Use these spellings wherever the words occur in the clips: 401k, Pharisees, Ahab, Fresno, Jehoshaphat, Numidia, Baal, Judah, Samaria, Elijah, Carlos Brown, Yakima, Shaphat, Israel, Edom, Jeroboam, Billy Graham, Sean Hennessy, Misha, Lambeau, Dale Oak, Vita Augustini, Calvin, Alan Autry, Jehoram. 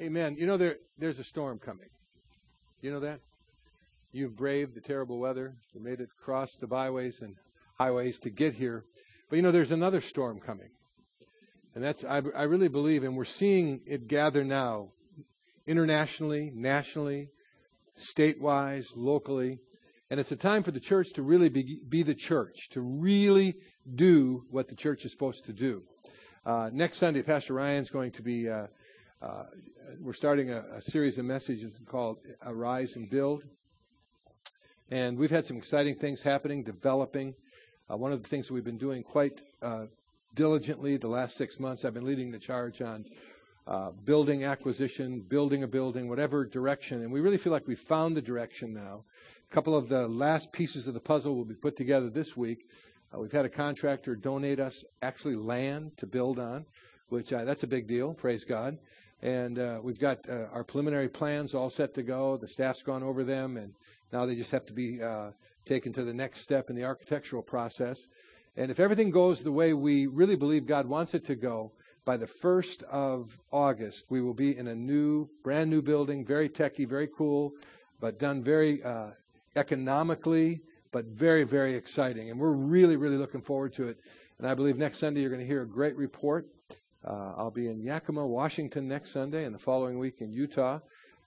Amen. You know, there's a storm coming. You know that? You've braved the terrible weather. You made it across the byways and highways to get here. But, you know, there's another storm coming. And that's, I really believe, and we're seeing it gather now, internationally, nationally, state-wise, locally. And it's a time for the church to really be the church, to really do what the church is supposed to do. Next Sunday, Pastor Ryan's going to be, we're starting a series of messages called Arise and Build. And we've had some exciting things happening, developing. One of the things we've been doing quite diligently the last 6 months, I've been leading the charge on building acquisition, building a building, whatever direction. And we really feel like we've found the direction now. A couple of the last pieces of the puzzle will be put together this week. We've had a contractor donate us actually land to build on, which that's a big deal, praise God. And we've got our preliminary plans all set to go. The staff's gone over them, and now they just have to be taken to the next step in the architectural process. And if everything goes the way we really believe God wants it to go, by the 1st of August, we will be in a new, brand new building, very techy, very cool, but done very economically, but very, very exciting. And we're really, really looking forward to it. And I believe next Sunday you're going to hear a great report. I'll be in Yakima, Washington next Sunday and the following week in Utah.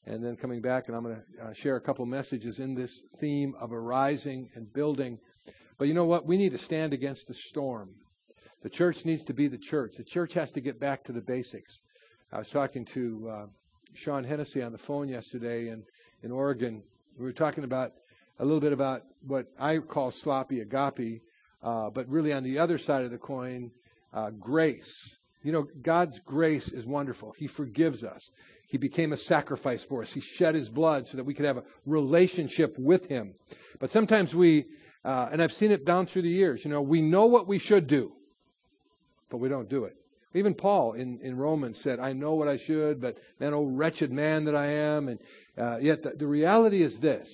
And then coming back, and I'm going to share a couple messages in this theme of arising and building. But you know what? We need to stand against the storm. The church needs to be the church. The church has to get back to the basics. I was talking to Sean Hennessy on the phone yesterday in Oregon. We were talking about a little bit about what I call sloppy agape, but really on the other side of the coin, grace. You know, God's grace is wonderful. He forgives us. He became a sacrifice for us. He shed his blood so that we could have a relationship with him. But sometimes we, and I've seen it down through the years, you know, we know what we should do, but we don't do it. Even Paul in Romans said, I know what I should, but man, oh, wretched man that I am. And yet the reality is this.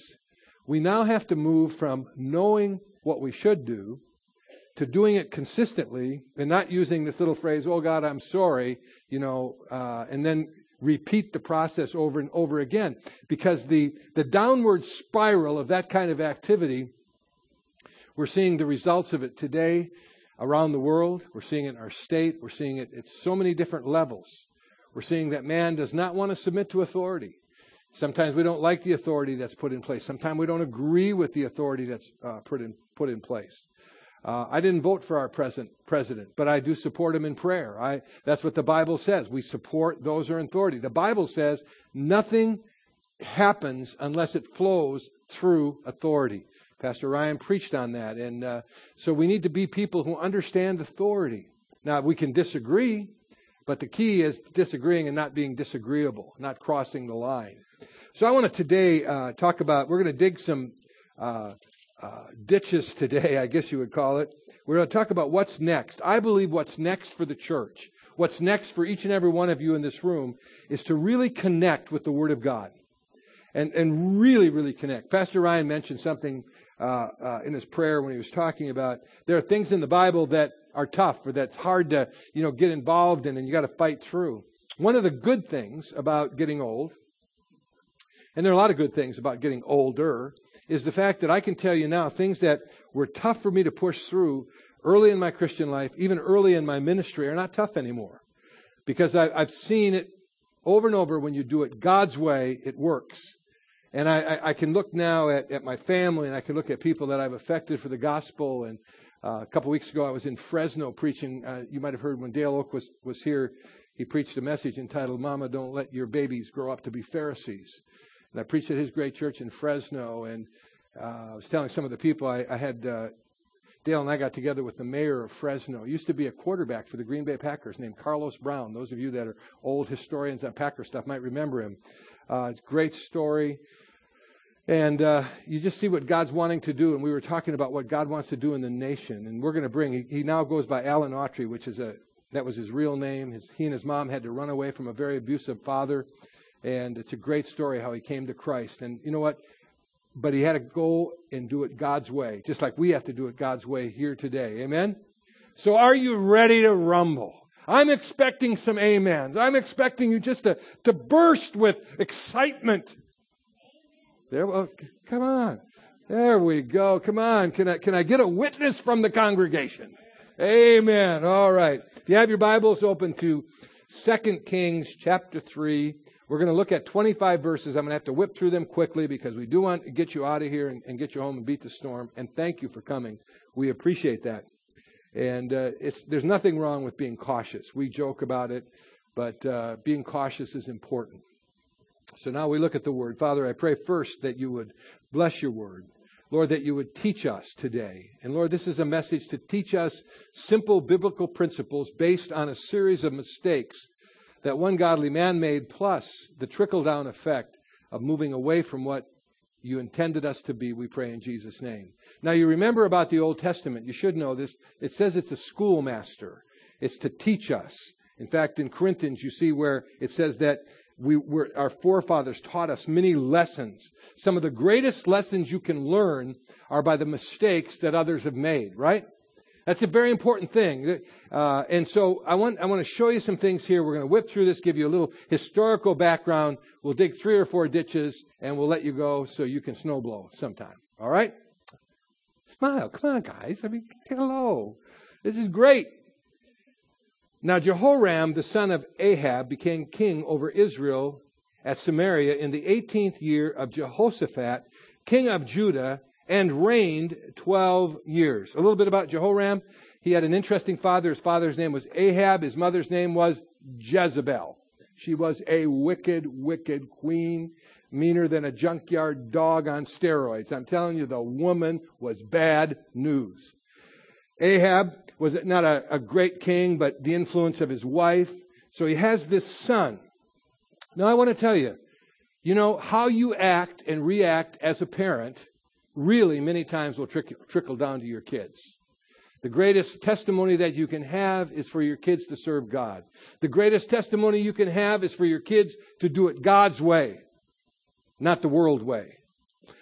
We now have to move from knowing what we should do to doing it consistently and not using this little phrase, oh, God, I'm sorry, you know, and then repeat the process over and over again, because the downward spiral of that kind of activity, we're seeing the results of it today around the world. We're seeing it in our state. We're seeing it at so many different levels. We're seeing that man does not want to submit to authority. Sometimes we don't like the authority that's put in place. Sometimes we don't agree with the authority that's put in place. I didn't vote for our president, but I do support him in prayer. That's what the Bible says. We support those who are in authority. The Bible says nothing happens unless it flows through authority. Pastor Ryan preached on that. And so we need to be people who understand authority. Now, we can disagree, but the key is disagreeing and not being disagreeable, not crossing the line. So I want to today talk about, we're going to dig some ditches today, I guess you would call it. We're going to talk about what's next. I believe what's next for the church, what's next for each and every one of you in this room, is to really connect with the Word of God and really, really connect. Pastor Ryan mentioned something in his prayer when he was talking about there are things in the Bible that are tough or that's hard to, you know, get involved in and you got to fight through. One of the good things about getting old, and there are a lot of good things about getting older, is the fact that I can tell you now things that were tough for me to push through early in my Christian life, even early in my ministry, are not tough anymore. Because I've seen it over and over. When you do it God's way, it works. And I can look now at my family, and I can look at people that I've affected for the gospel. And a couple weeks ago, I was in Fresno preaching. You might have heard when Dale Oak was here, he preached a message entitled, Mama, Don't Let Your Babies Grow Up to Be Pharisees. And I preached at his great church in Fresno, and I was telling some of the people, I had Dale and I got together with the mayor of Fresno. He used to be a quarterback for the Green Bay Packers named Carlos Brown. Those of you that are old historians on Packer stuff might remember him. It's a great story. And you just see what God's wanting to do. And we were talking about what God wants to do in the nation. And we're going to bring, he now goes by Alan Autry, which is that was his real name. He and his mom had to run away from a very abusive father. And it's a great story how he came to Christ. And you know what? But he had to go and do it God's way, just like we have to do it God's way here today. Amen? So are you ready to rumble? I'm expecting some amens. I'm expecting you just to burst with excitement. There, oh, come on. There we go. Come on. Can I get a witness from the congregation? Amen. All right. If you have your Bibles open to 2 Kings chapter 3, we're going to look at 25 verses. I'm going to have to whip through them quickly because we do want to get you out of here and get you home and beat the storm. And thank you for coming. We appreciate that. And there's nothing wrong with being cautious. We joke about it, but being cautious is important. So now we look at the Word. Father, I pray first that you would bless your Word. Lord, that you would teach us today. And Lord, this is a message to teach us simple biblical principles based on a series of mistakes that one godly man made, plus the trickle-down effect of moving away from what you intended us to be, we pray in Jesus' name. Now, you remember about the Old Testament. You should know this. It says it's a schoolmaster. It's to teach us. In fact, in Corinthians, you see where it says that our forefathers taught us many lessons. Some of the greatest lessons you can learn are by the mistakes that others have made, right? That's a very important thing. And so I want to show you some things here. We're going to whip through this, give you a little historical background. We'll dig 3 or 4 ditches, and we'll let you go so you can snowblow sometime. All right? Smile. Come on, guys. I mean, hello. This is great. Now, Jehoram, the son of Ahab, became king over Israel at Samaria in the 18th year of Jehoshaphat, king of Judah, and reigned 12 years. A little bit about Jehoram. He had an interesting father. His father's name was Ahab. His mother's name was Jezebel. She was a wicked, wicked queen, meaner than a junkyard dog on steroids. I'm telling you, the woman was bad news. Ahab was not a great king, but the influence of his wife. So he has this son. Now I want to tell you, you know, how you act and react as a parent really many times will trickle down to your kids. The greatest testimony that you can have is for your kids to serve God. The greatest testimony you can have is for your kids to do it God's way, not the world way.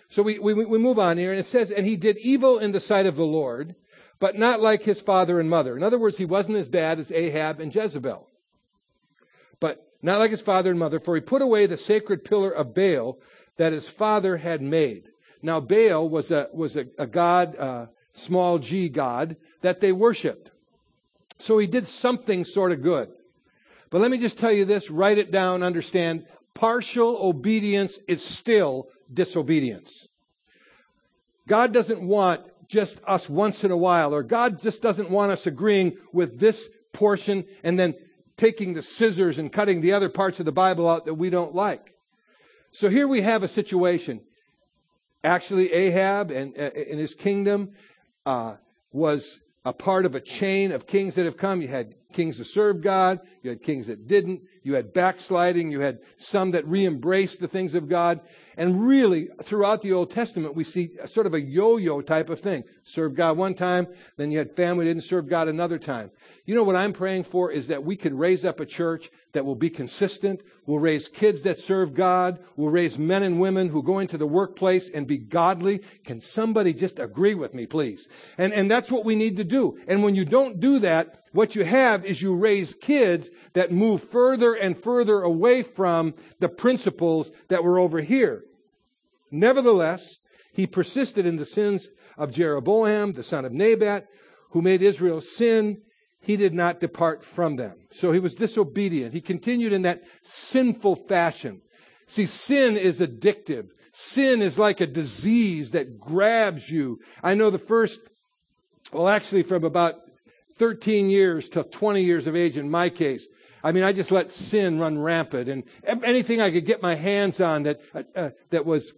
So we move on here, and it says, and he did evil in the sight of the Lord, but not like his father and mother. In other words, he wasn't as bad as Ahab and Jezebel. But not like his father and mother, for he put away the sacred pillar of Baal that his father had made. Now, Baal was a god, small g god, that they worshipped. So he did something sort of good. But let me just tell you this, write it down, understand, partial obedience is still disobedience. God doesn't want just us once in a while, or God just doesn't want us agreeing with this portion and then taking the scissors and cutting the other parts of the Bible out that we don't like. So here we have a situation. Actually, Ahab and his kingdom was a part of a chain of kings that have come. You had kings that served God. You had kings that didn't. You had backsliding. You had some that re-embraced the things of God. And really, throughout the Old Testament, we see sort of a yo-yo type of thing. Serve God one time, then you had family that didn't serve God another time. You know what I'm praying for is that we can raise up a church that will be consistent. We'll raise kids that serve God. We'll raise men and women who go into the workplace and be godly. Can somebody just agree with me, please? And that's what we need to do. And when you don't do that, what you have is you raise kids that move further and further away from the principles that were over here. Nevertheless, he persisted in the sins of Jeroboam, the son of Nebat, who made Israel sin. He did not depart from them. So he was disobedient. He continued in that sinful fashion. See, sin is addictive. Sin is like a disease that grabs you. I know from about 13 years to 20 years of age in my case. I mean, I just let sin run rampant, and anything I could get my hands on that was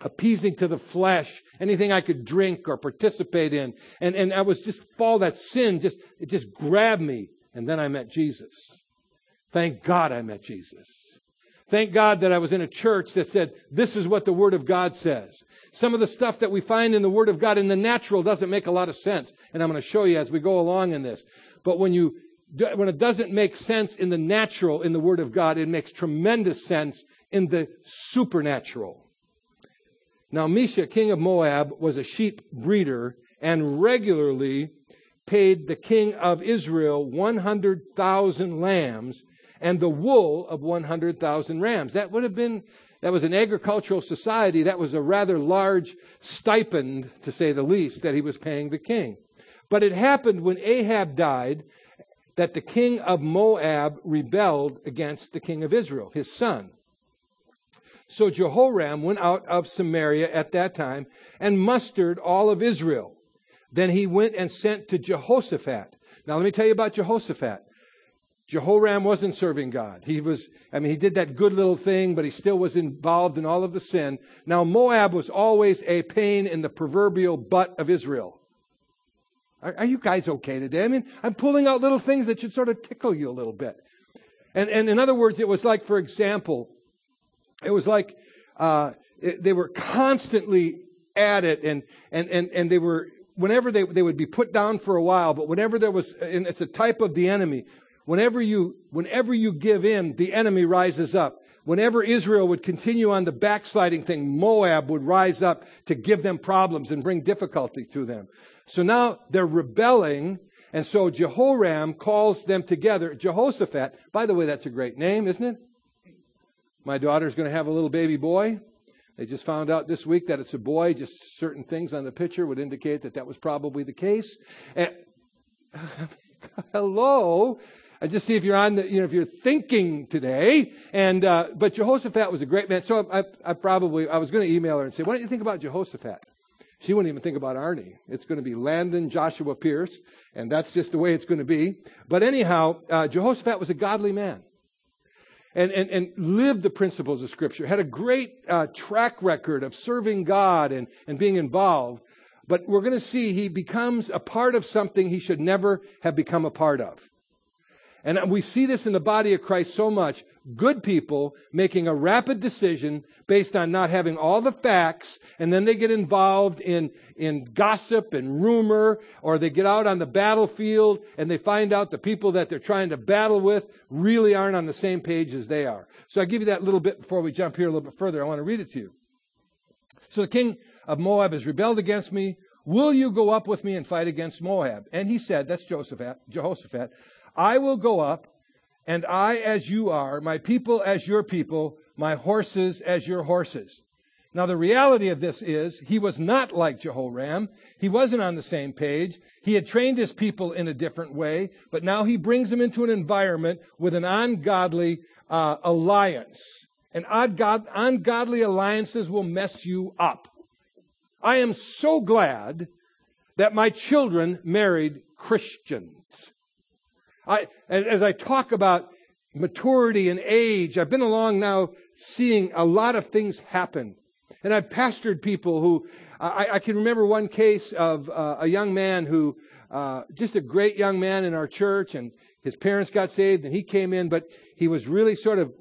appeasing to the flesh, anything I could drink or participate in. And I was just that sin just grabbed me. And then I met Jesus. Thank God I met Jesus. Thank God that I was in a church that said, this is what the Word of God says. Some of the stuff that we find in the Word of God in the natural doesn't make a lot of sense. And I'm going to show you as we go along in this. But when it doesn't make sense in the natural, in the Word of God, it makes tremendous sense in the supernatural. Now, Misha, king of Moab, was a sheep breeder and regularly paid the king of Israel 100,000 lambs and the wool of 100,000 rams. That was an agricultural society. That was a rather large stipend, to say the least, that he was paying the king. But it happened when Ahab died that the king of Moab rebelled against the king of Israel, his son. So Jehoram went out of Samaria at that time and mustered all of Israel. Then he went and sent to Jehoshaphat. Now let me tell you about Jehoshaphat. Jehoram wasn't serving God. He did that good little thing, but he still was involved in all of the sin. Now Moab was always a pain in the proverbial butt of Israel. Are you guys okay today? I'm pulling out little things that should sort of tickle you a little bit. And in other words, it was like, for example, they were constantly at it, and they were, whenever they would be put down for a while, but whenever there was, and it's a type of the enemy, whenever you give in, the enemy rises up. Whenever Israel would continue on the backsliding thing, Moab would rise up to give them problems and bring difficulty to them. So now they're rebelling, and so Jehoram calls them together. Jehoshaphat, by the way, that's a great name, isn't it? My daughter's going to have a little baby boy. They just found out this week that it's a boy. Just certain things on the picture would indicate that was probably the case. And, hello. I just see if you're on the, if you're thinking today. And, but Jehoshaphat was a great man. So I was going to email her and say, why don't you think about Jehoshaphat? She wouldn't even think about Arnie. It's going to be Landon Joshua Pierce. And that's just the way it's going to be. But anyhow, Jehoshaphat was a godly man. And lived the principles of Scripture, had a great track record of serving God and being involved. But we're going to see he becomes a part of something he should never have become a part of. And we see this in the body of Christ so much. Good people making a rapid decision based on not having all the facts, and then they get involved in gossip and rumor, or they get out on the battlefield and they find out the people that they're trying to battle with really aren't on the same page as they are. So I give you that little bit before we jump here a little bit further. I want to read it to you. So the king of Moab has rebelled against me. Will you go up with me and fight against Moab? And he said, that's Jehoshaphat, I will go up, and I as you are, my people as your people, my horses as your horses. Now the reality of this is, he was not like Jehoram. He wasn't on the same page. He had trained his people in a different way, but now he brings them into an environment with an ungodly alliance. And ungodly alliances will mess you up. I am so glad that my children married Christians. As I talk about maturity and age, I've been along now seeing a lot of things happen. And I've pastored people who, I can remember one case of a young man who, just a great young man in our church, and his parents got saved and he came in, but he was really sort of,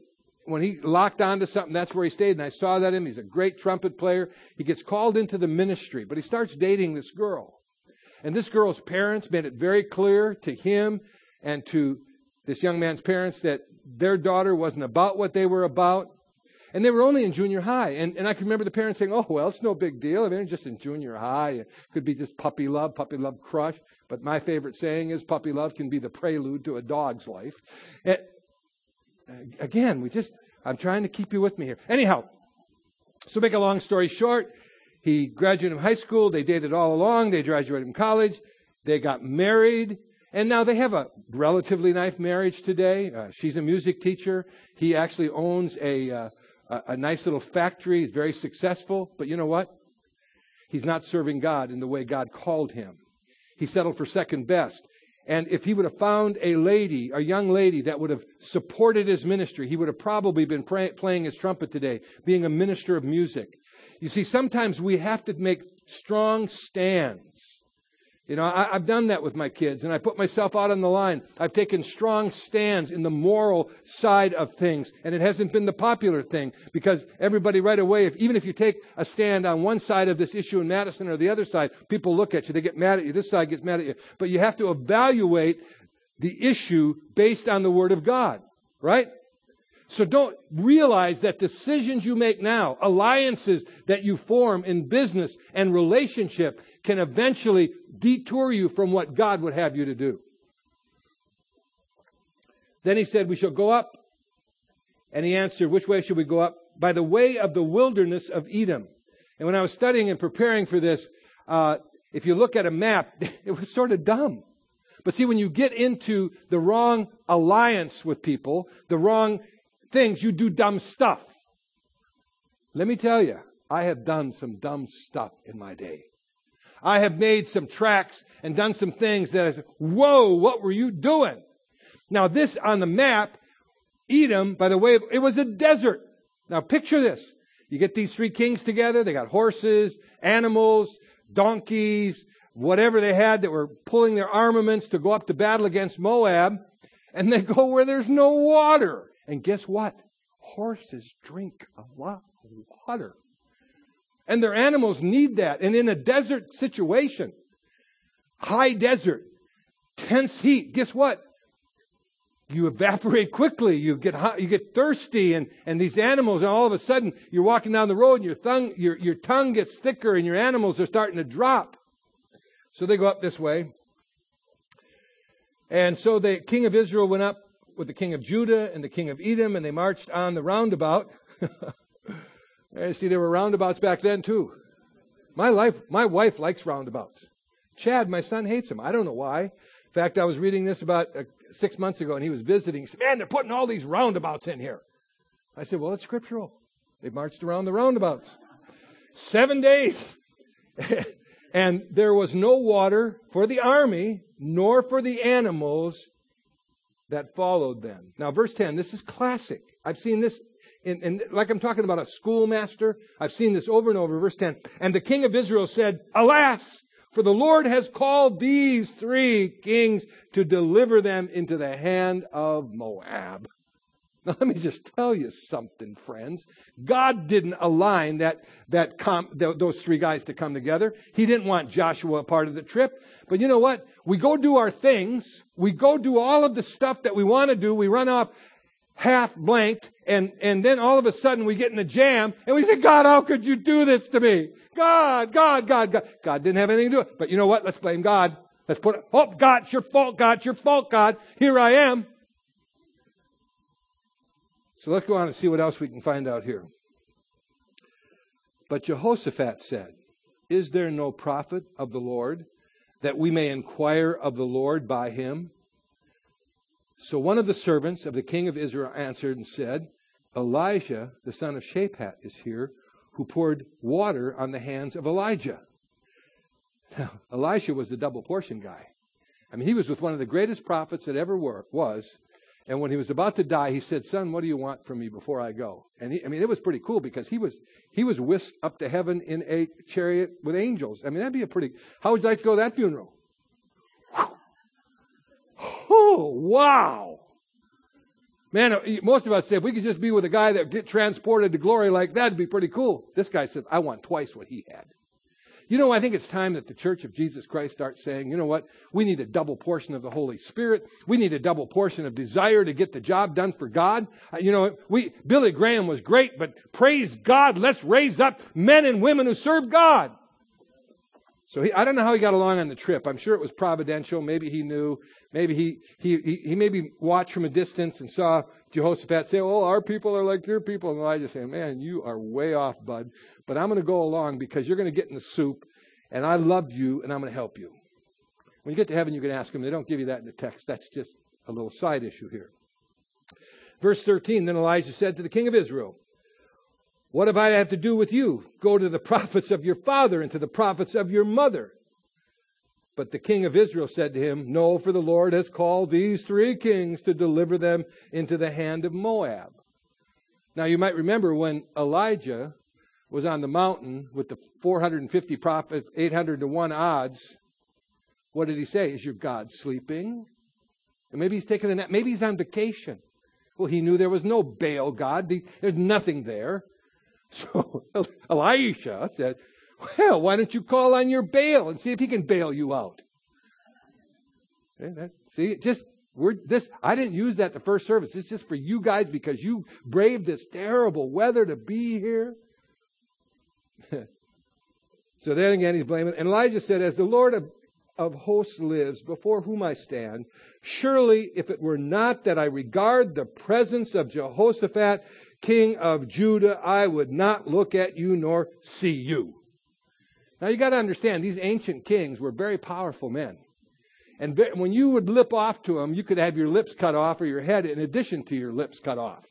when he locked onto something, that's where he stayed. And I saw that in him. He's a great trumpet player. He gets called into the ministry, but he starts dating this girl. And this girl's parents made it very clear to him and to this young man's parents that their daughter wasn't about what they were about. And they were only in junior high. And I can remember the parents saying, oh, well, it's no big deal. I mean, just in junior high. It could be just puppy love crush. But my favorite saying is puppy love can be the prelude to a dog's life. And again, I'm trying to keep you with me here. Anyhow, so make a long story short, he graduated from high school. They dated all along. They graduated from college. They got married. And now they have a relatively nice marriage today. She's a music teacher. He actually owns a nice little factory. He's very successful. But you know what? He's not serving God in the way God called him. He settled for second best. And if he would have found a young lady that would have supported his ministry, he would have probably been playing his trumpet today, being a minister of music. You see, sometimes we have to make strong stands. I've done that with my kids, and I put myself out on the line. I've taken strong stands in the moral side of things, and it hasn't been the popular thing, because everybody right away, even if you take a stand on one side of this issue in Madison or the other side, people look at you, they get mad at you, this side gets mad at you. But you have to evaluate the issue based on the Word of God, right? So don't realize that decisions you make now, alliances that you form in business and relationship can eventually detour you from what God would have you to do. Then he said, we shall go up. And he answered, which way should we go up? By the way of the wilderness of Edom. And when I was studying and preparing for this, if you look at a map, it was sort of dumb. But see, when you get into the wrong alliance with people, the wrong things, you do dumb stuff. Let me tell you, I have done some dumb stuff in my day. I have made some tracks and done some things that I said, whoa, what were you doing? Now this on the map, Edom, by the way, it was a desert. Now picture this. You get these three kings together. They got horses, animals, donkeys, whatever they had that were pulling their armaments to go up to battle against Moab. And they go where there's no water. And guess what? Horses drink a lot of water. And their animals need that. And in a desert situation, high desert, tense heat, guess what? You evaporate quickly. You get hot, you get thirsty, and these animals, and all of a sudden you're walking down the road and your tongue gets thicker and your animals are starting to drop. So they go up this way. And so the king of Israel went up with the king of Judah and the king of Edom, and they marched on the roundabout. You see, there were roundabouts back then too. My wife likes roundabouts. Chad, my son, hates them. I don't know why. In fact, I was reading this about 6 months ago, and he was visiting. He said, man, they're putting all these roundabouts in here. I said, well, it's scriptural. They marched around the roundabouts. 7 days. And there was no water for the army, nor for the animals that followed them. Now, verse 10, this is classic. I've seen this, in like I'm talking about a schoolmaster. I've seen this over and over. Verse 10, and the king of Israel said, alas! For the Lord has called these three kings to deliver them into the hand of Moab. Now, let me just tell you something, friends. God didn't align those three guys to come together. He didn't want Joshua a part of the trip. But you know what? We go do our things. We go do all of the stuff that we want to do. We run off half blanked, and then all of a sudden we get in a jam and we say, God, how could you do this to me? God. God didn't have anything to do with it. But you know what? Let's blame God. Let's put it, oh, God, it's your fault, God, it's your fault, God. Here I am. So let's go on and see what else we can find out here. But Jehoshaphat said, is there no prophet of the Lord that we may inquire of the Lord by him? So one of the servants of the king of Israel answered and said, Elijah, the son of Shaphat, is here, who poured water on the hands of Elijah. Now, Elisha was the double portion guy. I mean, he was with one of the greatest prophets that ever was. And when he was about to die, he said, son, what do you want from me before I go? And it was pretty cool because he was whisked up to heaven in a chariot with angels. I mean, that'd be how would you like to go to that funeral? Oh, wow. Man, most of us say, if we could just be with a guy that get transported to glory like that, it'd be pretty cool. This guy says, I want twice what he had. You know, I think it's time that the Church of Jesus Christ starts saying, you know what? We need a double portion of the Holy Spirit. We need a double portion of desire to get the job done for God. You know, Billy Graham was great, but praise God, let's raise up men and women who serve God. So I don't know how he got along on the trip. I'm sure it was providential. Maybe he knew. Maybe he maybe watched from a distance and saw Jehoshaphat say, "Oh, our people are like your people." And Elijah saying, "Man, you are way off, bud. But I'm going to go along because you're going to get in the soup, and I love you, and I'm going to help you." When you get to heaven, you can ask him. They don't give you that in the text. That's just a little side issue here. Verse 13. Then Elijah said to the king of Israel, what have I have to do with you? Go to the prophets of your father and to the prophets of your mother. But the king of Israel said to him, no, for the Lord has called these three kings to deliver them into the hand of Moab. Now, you might remember when Elijah was on the mountain with the 450 prophets, 800-1 odds. What did he say? Is your God sleeping? And maybe he's taking a nap. Maybe he's on vacation. Well, he knew there was no Baal God. There's nothing there. So Elisha said, well, why don't you call on your Baal and see if he can bail you out? See, just I didn't use that the first service. It's just for you guys because you braved this terrible weather to be here. So then again, he's blaming. And Elijah said, as the Lord of hosts lives, before whom I stand, surely if it were not that I regard the presence of Jehoshaphat, king of Judah, I would not look at you nor see you. Now you got to understand, these ancient kings were very powerful men. And when you would lip off to him, you could have your lips cut off or your head in addition to your lips cut off.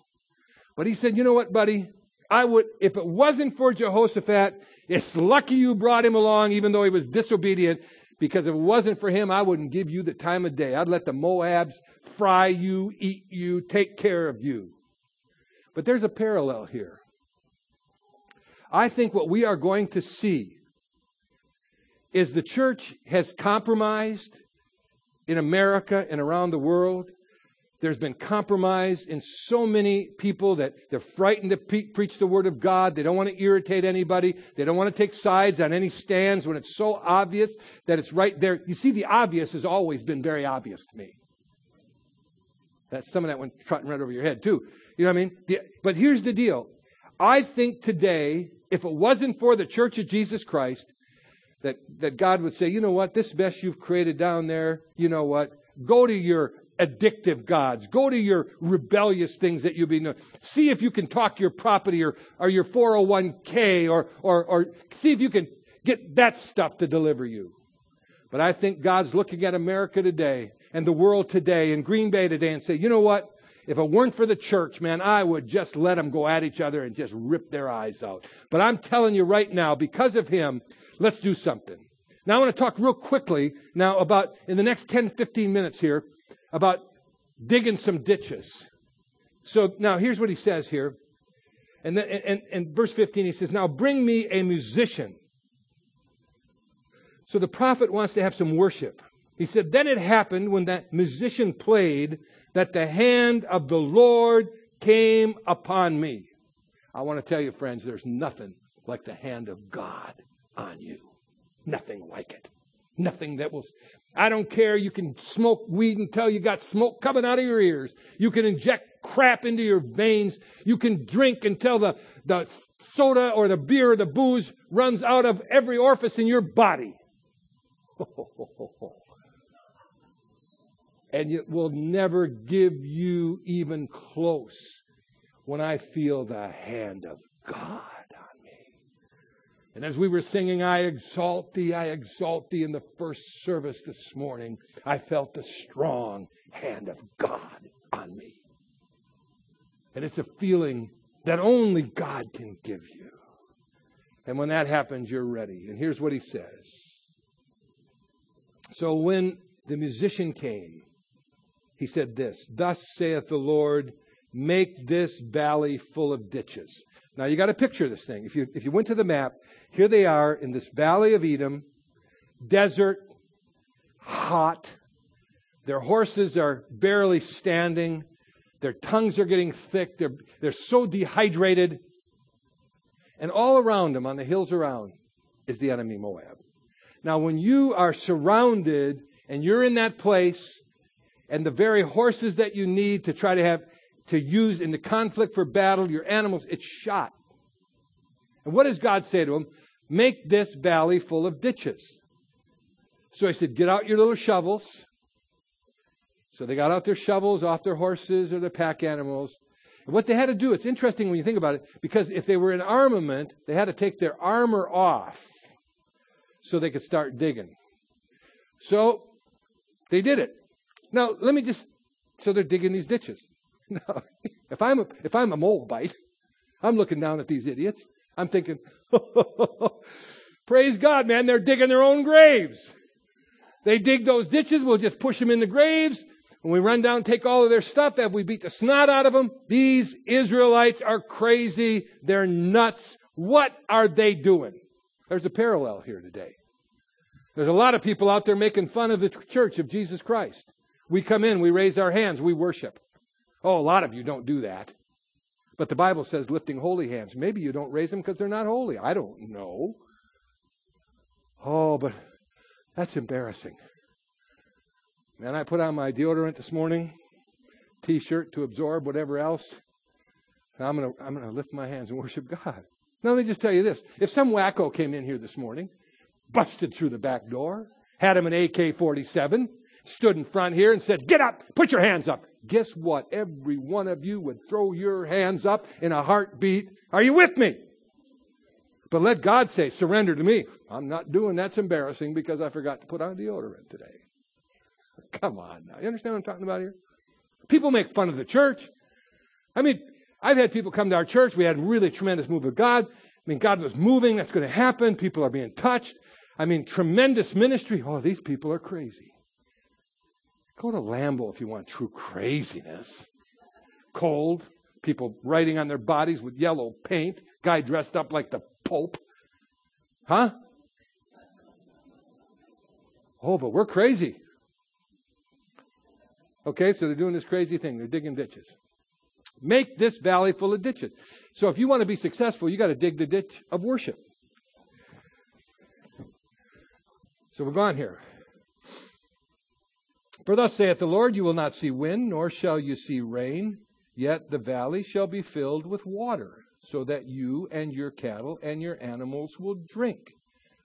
But he said, you know what, buddy? I would, if it wasn't for Jehoshaphat, it's lucky you brought him along, even though he was disobedient, because if it wasn't for him, I wouldn't give you the time of day. I'd let the Moabs fry you, eat you, take care of you. But there's a parallel here. I think what we are going to see is the church has compromised in America and around the world. There's been compromise in so many people that they're frightened to preach the Word of God. They don't want to irritate anybody. They don't want to take sides on any stands when it's so obvious that it's right there. You see, the obvious has always been very obvious to me. That's some of that went trotting right over your head, too. You know what I mean? But here's the deal. I think today, if it wasn't for the Church of Jesus Christ, that God would say, you know what, this mess you've created down there, you know what, go to your addictive gods. Go to your rebellious things that you've been doing. See if you can talk your property or your 401k or see if you can get that stuff to deliver you. But I think God's looking at America today and the world today and Green Bay today and say, you know what? If it weren't for the church, man, I would just let them go at each other and just rip their eyes out. But I'm telling you right now, because of him, let's do something. Now I want to talk real quickly now about, in the next 10, 15 minutes here, about digging some ditches. So now here's what he says here. And then in verse 15, he says, now bring me a musician. So the prophet wants to have some worship. He said, then it happened when that musician played that the hand of the Lord came upon me. I want to tell you, friends, there's nothing like the hand of God on you. Nothing like it. Nothing that will... I don't care. You can smoke weed until you got smoke coming out of your ears. You can inject crap into your veins. You can drink until the soda or the beer or the booze runs out of every orifice in your body. And it will never give you even close when I feel the hand of God. And as we were singing, I exalt thee in the first service this morning, I felt the strong hand of God on me. And it's a feeling that only God can give you. And when that happens, you're ready. And here's what he says. So when the musician came, he said this, thus saith the Lord, make this valley full of ditches. Now, you got to picture this thing. If you went to the map, here they are in this valley of Edom, desert, hot. Their horses are barely standing. Their tongues are getting thick. They're so dehydrated. And all around them, on the hills around, is the enemy Moab. Now, when you are surrounded and you're in that place, and the very horses that you need to try to have... to use in the conflict for battle, your animals, it's shot. And what does God say to him? Make this valley full of ditches. So he said, get out your little shovels. So they got out their shovels off their horses or their pack animals. And what they had to do, it's interesting when you think about it, because if they were in armament, they had to take their armor off so they could start digging. So they did it. Now, let me just, so they're digging these ditches. No, if I'm a mole bite, I'm looking down at these idiots. I'm thinking, praise God, man, they're digging their own graves. They dig those ditches. We'll just push them in the graves. When we run down, take all of their stuff. After we beat the snot out of them, these Israelites are crazy. They're nuts. What are they doing? There's a parallel here today. There's a lot of people out there making fun of the Church of Jesus Christ. We come in, we raise our hands, we worship. Oh, a lot of you don't do that. But the Bible says lifting holy hands. Maybe you don't raise them because they're not holy. I don't know. Oh, but that's embarrassing. And I put on my deodorant this morning, T-shirt to absorb whatever else. And I'm gonna lift my hands and worship God. Now, let me just tell you this. If some wacko came in here this morning, busted through the back door, had him an AK-47, stood in front here and said, "Get up, put your hands up." Guess what? Every one of you would throw your hands up in a heartbeat. Are you with me? But let God say, "Surrender to me." I'm not doing that's embarrassing because I forgot to put on deodorant today. Come on now. You understand what I'm talking about here? People make fun of the church. I mean, I've had people come to our church. We had a really tremendous move of God. I mean, God was moving. That's going to happen. People are being touched. I mean, tremendous ministry. Oh, these people are crazy. Go to Lambeau if you want true craziness. Cold, people writing on their bodies with yellow paint, guy dressed up like the Pope. Huh? Oh, but we're crazy. Okay, so they're doing this crazy thing. They're digging ditches. Make this valley full of ditches. So if you want to be successful, you got to dig the ditch of worship. So we're gone here. "For thus saith the Lord, you will not see wind, nor shall you see rain, yet the valley shall be filled with water, so that you and your cattle and your animals will drink."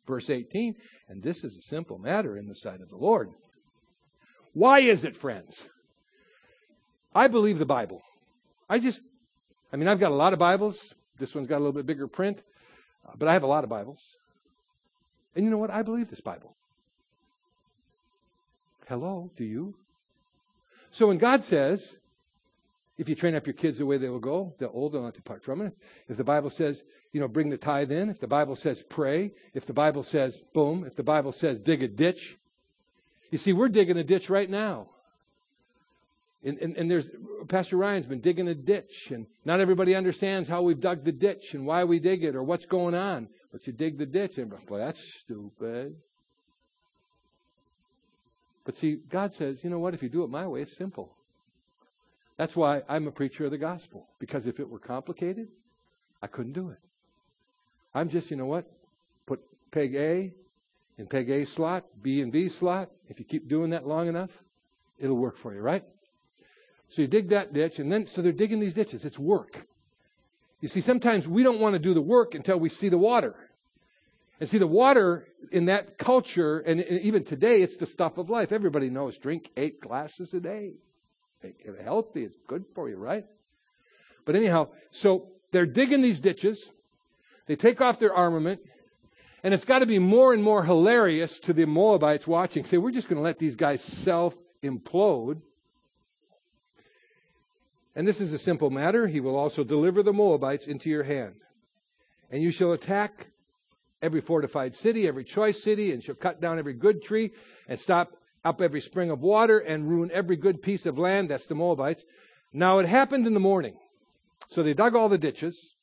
Verse 18, and this is a simple matter in the sight of the Lord. Why is it, friends? I believe the Bible. I've got a lot of Bibles. This one's got a little bit bigger print, but I have a lot of Bibles. And you know what? I believe this Bible. Hello, do you? So when God says, if you train up your kids the way they will go, they're old, they'll not depart from it. If the Bible says, bring the tithe in. If the Bible says pray. If the Bible says boom. If the Bible says dig a ditch. You see, we're digging a ditch right now. And there's Pastor Ryan's been digging a ditch. And not everybody understands how we've dug the ditch and why we dig it or what's going on. But you dig the ditch. And boy, that's stupid. But see, God says, you know what? If you do it my way, it's simple. That's why I'm a preacher of the gospel. Because if it were complicated, I couldn't do it. I'm just, put peg A in peg A slot, B in B slot. If you keep doing that long enough, it'll work for you, right? So you dig that ditch, and then, so they're digging these ditches. It's work. You see, sometimes we don't want to do the work until we see the water. And see, the water in that culture, and even today, it's the stuff of life. Everybody knows drink 8 glasses a day. It's healthy. It's good for you, right? But anyhow, so they're digging these ditches. They take off their armament. And it's got to be more and more hilarious to the Moabites watching. Say, we're just going to let these guys self-implode. And this is a simple matter. He will also deliver the Moabites into your hand. And you shall attack every fortified city, every choice city, and shall cut down every good tree and stop up every spring of water and ruin every good piece of land. That's the Moabites. Now it happened in the morning. So they dug all the ditches.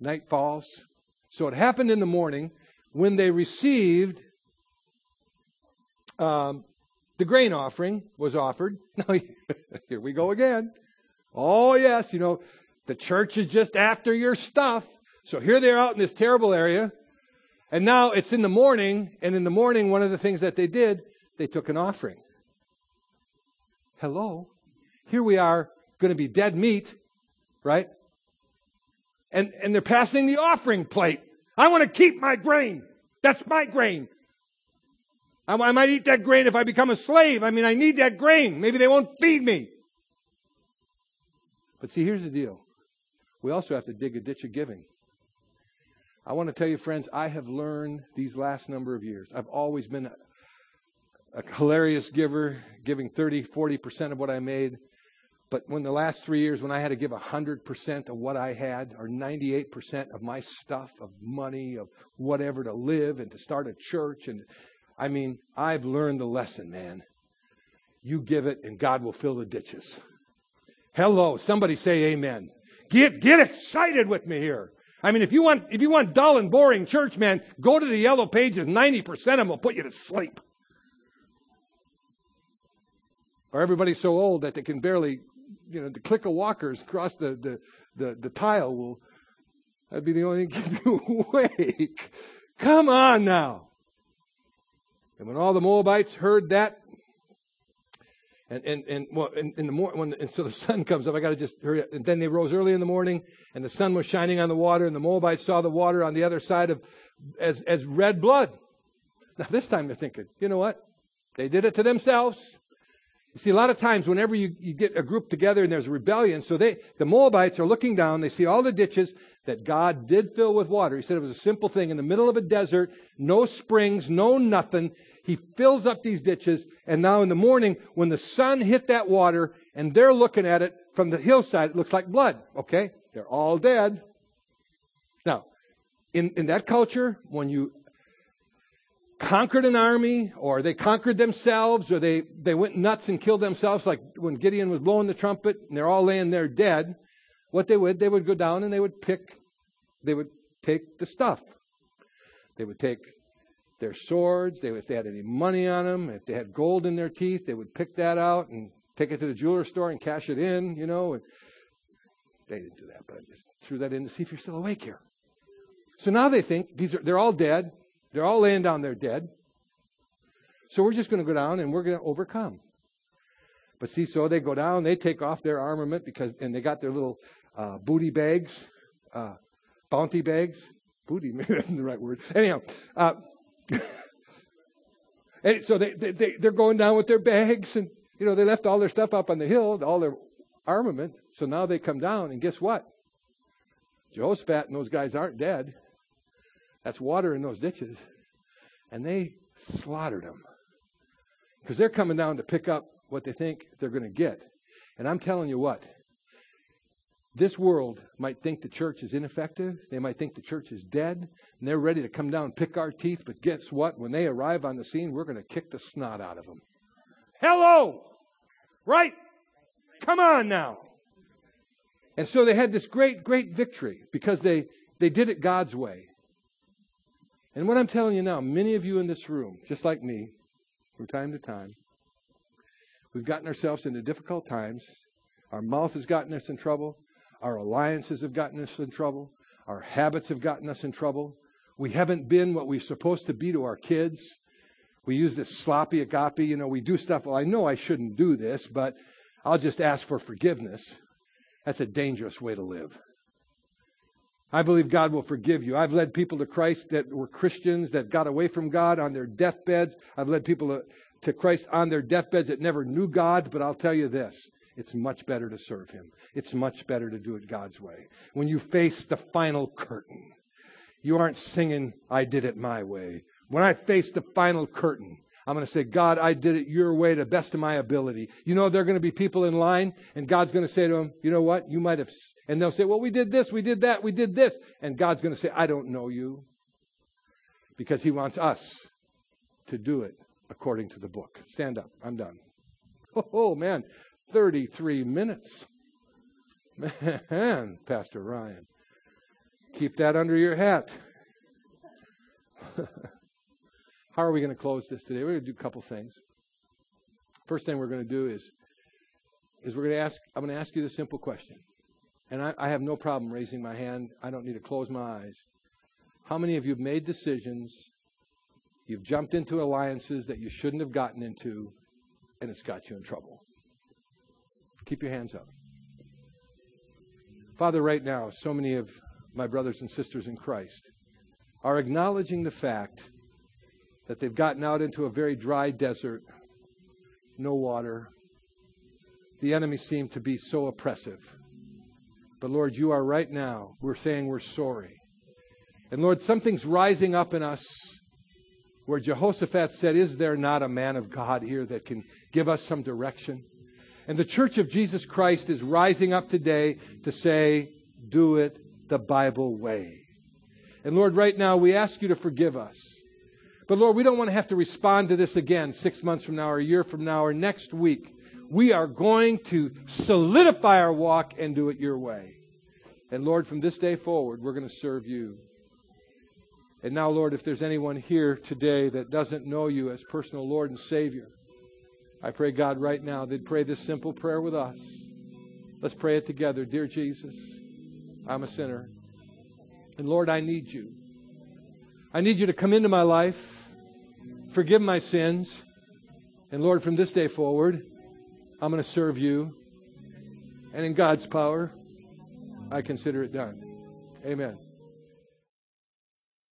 Night falls. So it happened in the morning when they received the grain offering was offered. Now, here we go again. Oh, yes, the church is just after your stuff. So here they are out in this terrible area. And now it's in the morning, and in the morning, one of the things that they did, they took an offering. Hello. Here we are, going to be dead meat, right? And they're passing the offering plate. I want to keep my grain. That's my grain. I might eat that grain if I become a slave. I mean, I need that grain. Maybe they won't feed me. But see, here's the deal. We also have to dig a ditch of giving. I want to tell you, friends, I have learned these last number of years. I've always been a hilarious giver, giving 30-40% of what I made. But when the last 3 years, when I had to give 100% of what I had, or 98% of my stuff, of money, of whatever, to live and to start a church. And I mean, I've learned the lesson, man. You give it and God will fill the ditches. Hello. Somebody say amen. Get excited with me here. I mean, if you want dull and boring church, man, go to the yellow pages. 90% of them will put you to sleep. Or everybody's so old that they can barely, the click of walkers across the tile will. That'd be the only thing keep you awake. Come on now. And when all the Moabites heard that, And so the sun comes up. I got to just hurry up. And then they rose early in the morning, and the sun was shining on the water, and the Moabites saw the water on the other side of as red blood. Now this time they're thinking, you know what? They did it to themselves. You see, a lot of times whenever you get a group together and there's a rebellion, so the Moabites are looking down. They see all the ditches that God did fill with water. He said it was a simple thing in the middle of a desert, no springs, no nothing. He fills up these ditches. And now in the morning, when the sun hit that water and they're looking at it from the hillside, it looks like blood. Okay, they're all dead. Now, in that culture, when you conquered an army, or they conquered themselves, or they went nuts and killed themselves, like when Gideon was blowing the trumpet and they're all laying there dead, what they would go down and they would take the stuff. They would take their swords, if they had any money on them, if they had gold in their teeth, they would pick that out and take it to the jeweler's store and cash it in, you know. And they didn't do that, but I just threw that in to see if you're still awake here. So now they think they're all dead. They're all laying down there dead. So we're just going to go down and we're going to overcome. But see, so they go down, they take off their armament and they got their little bounty bags. Booty, maybe that's the right word. Anyhow, and so they're going down with their bags, and you know they left all their stuff up on the hill, all their armament. So now they come down, and guess what? Jehoshaphat and those guys aren't dead. That's water in those ditches. And they slaughtered them. Because they're coming down to pick up what they think they're going to get. And I'm telling you what. This world might think the church is ineffective. They might think the church is dead. And they're ready to come down and pick our teeth. But guess what? When they arrive on the scene, we're going to kick the snot out of them. Hello! Right? Come on now! And so they had this great, great victory. Because they did it God's way. And what I'm telling you now, many of you in this room, just like me, from time to time, we've gotten ourselves into difficult times. Our mouth has gotten us in trouble. Our alliances have gotten us in trouble. Our habits have gotten us in trouble. We haven't been what we're supposed to be to our kids. We use this sloppy agape. You know, we do stuff, well, I know I shouldn't do this, but I'll just ask for forgiveness. That's a dangerous way to live. I believe God will forgive you. I've led people to Christ that were Christians that got away from God on their deathbeds. I've led people to Christ on their deathbeds that never knew God. But I'll tell you this, it's much better to serve Him. It's much better to do it God's way. When you face the final curtain, you aren't singing, I did it my way. When I face the final curtain, I'm going to say, God, I did it your way to the best of my ability. You know, there are going to be people in line, and God's going to say to them, you know what? You might have, and they'll say, well, we did this, we did that, we did this. And God's going to say, I don't know you. Because He wants us to do it according to the book. Stand up. I'm done. Oh, man. 33 minutes. Man, Pastor Ryan. Keep that under your hat. How are we going to close this today? We're going to do a couple things. First thing we're going to do is I'm going to ask you this simple question. And I have no problem raising my hand. I don't need to close my eyes. How many of you have made decisions, you've jumped into alliances that you shouldn't have gotten into, and it's got you in trouble? Keep your hands up. Father, right now, so many of my brothers and sisters in Christ are acknowledging the fact that they've gotten out into a very dry desert, no water. The enemy seemed to be so oppressive. But Lord, you are right now. We're saying we're sorry. And Lord, something's rising up in us where Jehoshaphat said, is there not a man of God here that can give us some direction? And the Church of Jesus Christ is rising up today to say, do it the Bible way. And Lord, right now we ask you to forgive us. But Lord, we don't want to have to respond to this again 6 months from now or a year from now or next week. We are going to solidify our walk and do it your way. And Lord, from this day forward, we're going to serve you. And now, Lord, if there's anyone here today that doesn't know you as personal Lord and Savior, I pray, God, right now, they'd pray this simple prayer with us. Let's pray it together. Dear Jesus, I'm a sinner. And Lord, I need you. I need you to come into my life, forgive my sins, and Lord, from this day forward, I'm going to serve you. And in God's power, I consider it done. Amen.